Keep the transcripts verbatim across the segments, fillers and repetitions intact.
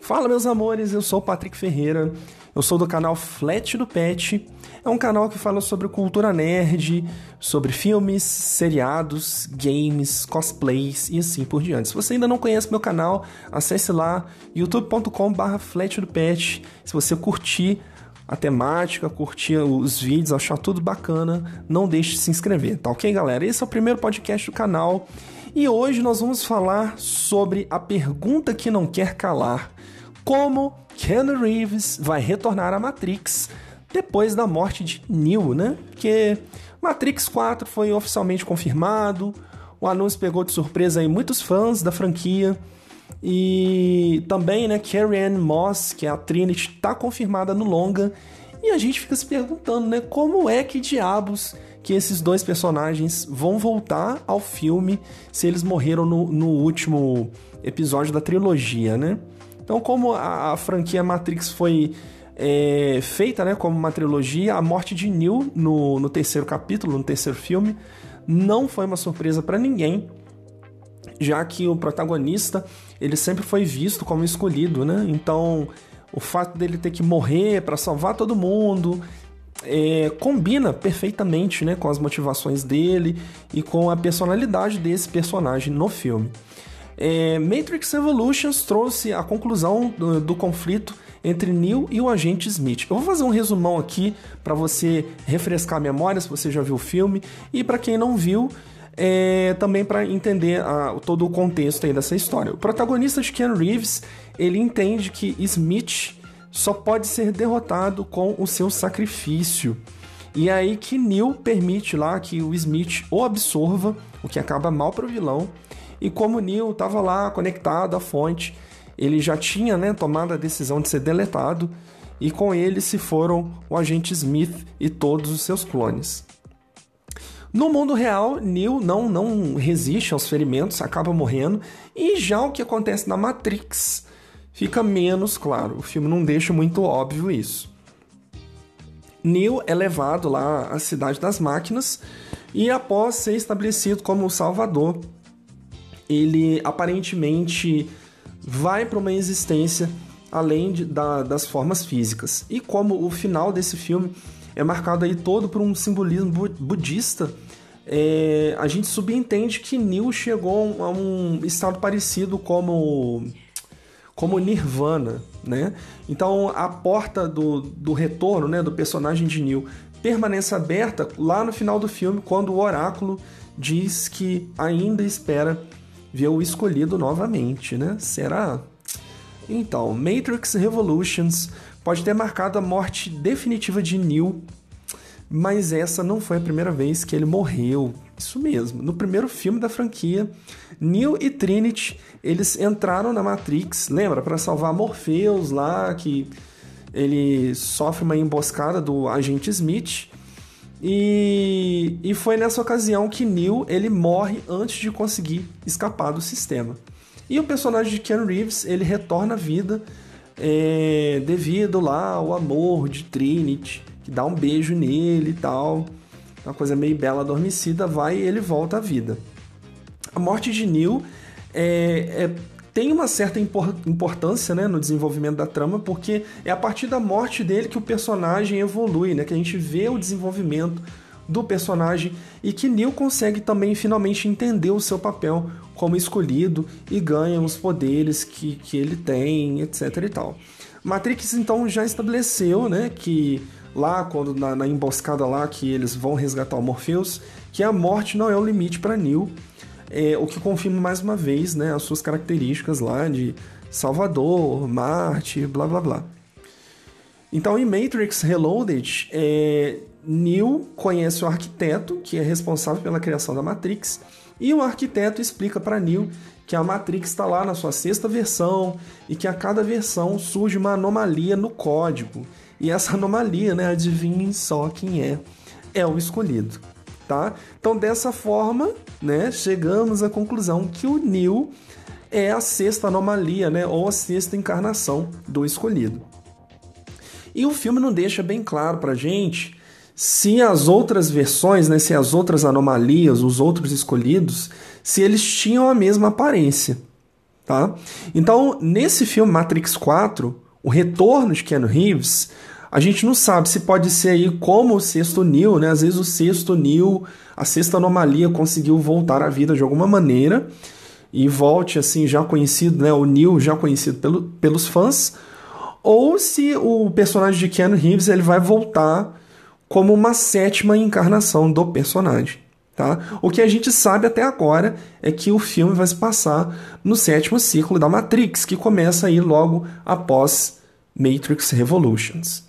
Fala, meus amores, eu sou o Patrick Ferreira, eu sou do canal Flat do Pet, é um canal que fala sobre cultura nerd, sobre filmes, seriados, games, cosplays e assim por diante. Se você ainda não conhece meu canal, acesse lá, youtube ponto com barra flat do pet, se você curtir a temática, curtir os vídeos, achar tudo bacana, não deixe de se inscrever, tá ok, galera? Esse é o primeiro podcast do canal e hoje nós vamos falar sobre a pergunta que não quer calar: como Keanu Reeves vai retornar à Matrix depois da morte de Neo, né? Porque Matrix quatro foi oficialmente confirmado, o anúncio pegou de surpresa aí muitos fãs da franquia. E também, né, Carrie-Anne Moss, que é a Trinity, tá confirmada no longa. E a gente fica se perguntando, né, como é que diabos que esses dois personagens vão voltar ao filme se eles morreram no, no último episódio da trilogia, né? Então, como a, a franquia Matrix foi é, feita, né, como uma trilogia, a morte de Neo no, no terceiro capítulo, no terceiro filme, não foi uma surpresa para ninguém, já que o protagonista, ele sempre foi visto como escolhido, né? Então, o fato dele ter que morrer para salvar todo mundo é, combina perfeitamente, né, com as motivações dele e com a personalidade desse personagem no filme. É, Matrix Revolutions trouxe a conclusão do, do conflito entre Neo e o agente Smith. Eu vou fazer um resumão aqui para você refrescar a memória, se você já viu o filme, e para quem não viu, É, também para entender a, todo o contexto aí dessa história. O protagonista de Keanu Reeves, ele entende que Smith só pode ser derrotado com o seu sacrifício. E é aí que Neo permite lá que o Smith o absorva, o que acaba mal para o vilão. E como Neo estava lá conectado à fonte, ele já tinha, né, tomado a decisão de ser deletado. E com ele se foram o agente Smith e todos os seus clones. No mundo real, Neo não, não resiste aos ferimentos, acaba morrendo, e já o que acontece na Matrix fica menos claro. O filme não deixa muito óbvio isso. Neo é levado lá à Cidade das Máquinas, e após ser estabelecido como o Salvador, ele aparentemente vai para uma existência além de, da, das formas físicas. E como o final desse filme é marcado aí todo por um simbolismo budista, é, a gente subentende que Neo chegou a um estado parecido como, como Nirvana, né? Então a porta do, do retorno, né, do personagem de Neo permanece aberta lá no final do filme, quando o oráculo diz que ainda espera ver o escolhido novamente, né? Será? Então, Matrix Revolutions pode ter marcado a morte definitiva de Neo, mas essa não foi a primeira vez que ele morreu. Isso mesmo. No primeiro filme da franquia, Neo e Trinity, eles entraram na Matrix, lembra? Para salvar Morpheus lá, que ele sofre uma emboscada do agente Smith. E, e foi nessa ocasião que Neo, ele morre antes de conseguir escapar do sistema. E o personagem de Keanu Reeves, ele retorna à vida, É, devido lá ao amor de Trinity, que dá um beijo nele e tal, uma coisa meio bela adormecida, vai e ele volta à vida. A morte de Neo é, é, tem uma certa importância, né, no desenvolvimento da trama, porque é a partir da morte dele que o personagem evolui, né, que a gente vê o desenvolvimento do personagem e que Neo consegue também finalmente entender o seu papel como escolhido e ganha os poderes que, que ele tem, etc e tal. Matrix então já estabeleceu, né, que lá quando na, na emboscada lá que eles vão resgatar o Morpheus, que a morte não é o limite para Neo, é, o que confirma mais uma vez, né, as suas características lá de Salvador, Marte, blá blá blá. Então em Matrix Reloaded, é, Neo conhece o arquiteto, que é responsável pela criação da Matrix, e o arquiteto explica para Neo que a Matrix está lá na sua sexta versão e que a cada versão surge uma anomalia no código. E essa anomalia, né, adivinhem só quem é, é o escolhido, tá? Então dessa forma, né, chegamos à conclusão que o Neo é a sexta anomalia, né, ou a sexta encarnação do escolhido. E o filme não deixa bem claro pra gente se as outras versões, né, se as outras anomalias, os outros escolhidos, se eles tinham a mesma aparência. Tá? Então, nesse filme Matrix quatro, o retorno de Keanu Reeves, a gente não sabe se pode ser aí como o sexto Neo, né? Às vezes o sexto Neo, a sexta anomalia conseguiu voltar à vida de alguma maneira e volte assim já conhecido, né? O Neo já conhecido pelo, pelos fãs, ou se o personagem de Keanu Reeves ele vai voltar como uma sétima encarnação do personagem. Tá? O que a gente sabe até agora é que o filme vai se passar no sétimo ciclo da Matrix, que começa aí logo após Matrix Revolutions.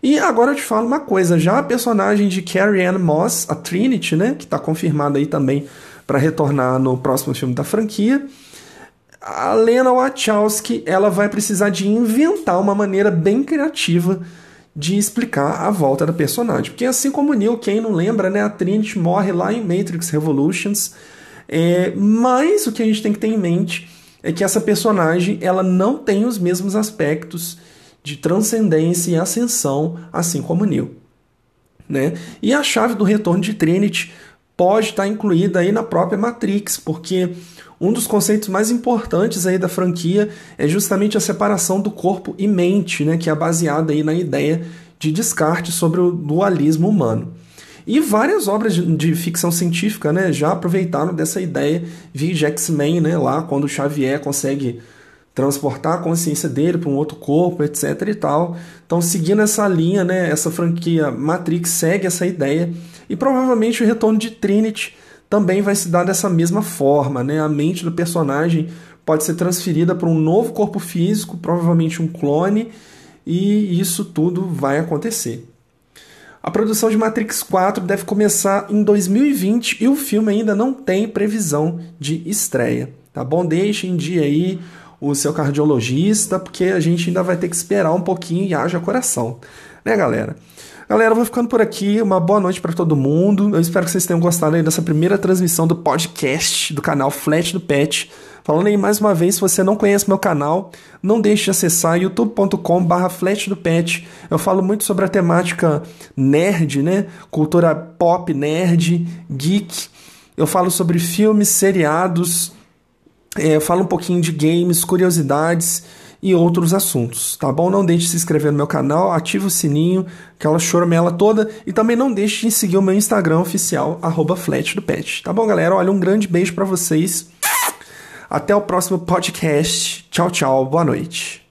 E agora eu te falo uma coisa, já a personagem de Carrie-Anne Moss, a Trinity, né, que está confirmada aí também para retornar no próximo filme da franquia, a Lena Wachowski ela vai precisar de inventar uma maneira bem criativa de explicar a volta da personagem. Porque assim como o Neo, quem não lembra, né, a Trinity morre lá em Matrix Revolutions. É, mas o que a gente tem que ter em mente é que essa personagem ela não tem os mesmos aspectos de transcendência e ascensão, assim como o Neo. Né? E a chave do retorno de Trinity pode estar incluída aí na própria Matrix, porque um dos conceitos mais importantes aí da franquia é justamente a separação do corpo e mente, né, que é baseada aí na ideia de Descartes sobre o dualismo humano. E várias obras de, de ficção científica, né, já aproveitaram dessa ideia via X-Men, né, lá quando o Xavier consegue transportar a consciência dele para um outro corpo, etc e tal. Então, seguindo essa linha, né, essa franquia Matrix segue essa ideia e provavelmente o retorno de Trinity também vai se dar dessa mesma forma, né? A mente do personagem pode ser transferida para um novo corpo físico, provavelmente um clone, e isso tudo vai acontecer. A produção de Matrix quatro deve começar em dois mil e vinte e o filme ainda não tem previsão de estreia, tá bom? Deixe em dia aí o seu cardiologista, porque a gente ainda vai ter que esperar um pouquinho e haja coração, né, galera? Galera, eu vou ficando por aqui. Uma boa noite para todo mundo. Eu espero que vocês tenham gostado aí dessa primeira transmissão do podcast do canal Flat do Pet. Falando aí mais uma vez, se você não conhece meu canal, não deixe de acessar youtube ponto com barra flat do pet. Eu falo muito sobre a temática nerd, né? Cultura pop, nerd, geek. Eu falo sobre filmes, seriados. É, eu falo um pouquinho de games, curiosidades e outros assuntos, tá bom? Não deixe de se inscrever no meu canal, ativa o sininho, aquela choramela toda, e também não deixe de seguir o meu Instagram oficial, arroba Flat do Pet, tá bom, galera? Olha, um grande beijo pra vocês, até o próximo podcast, tchau, tchau, boa noite.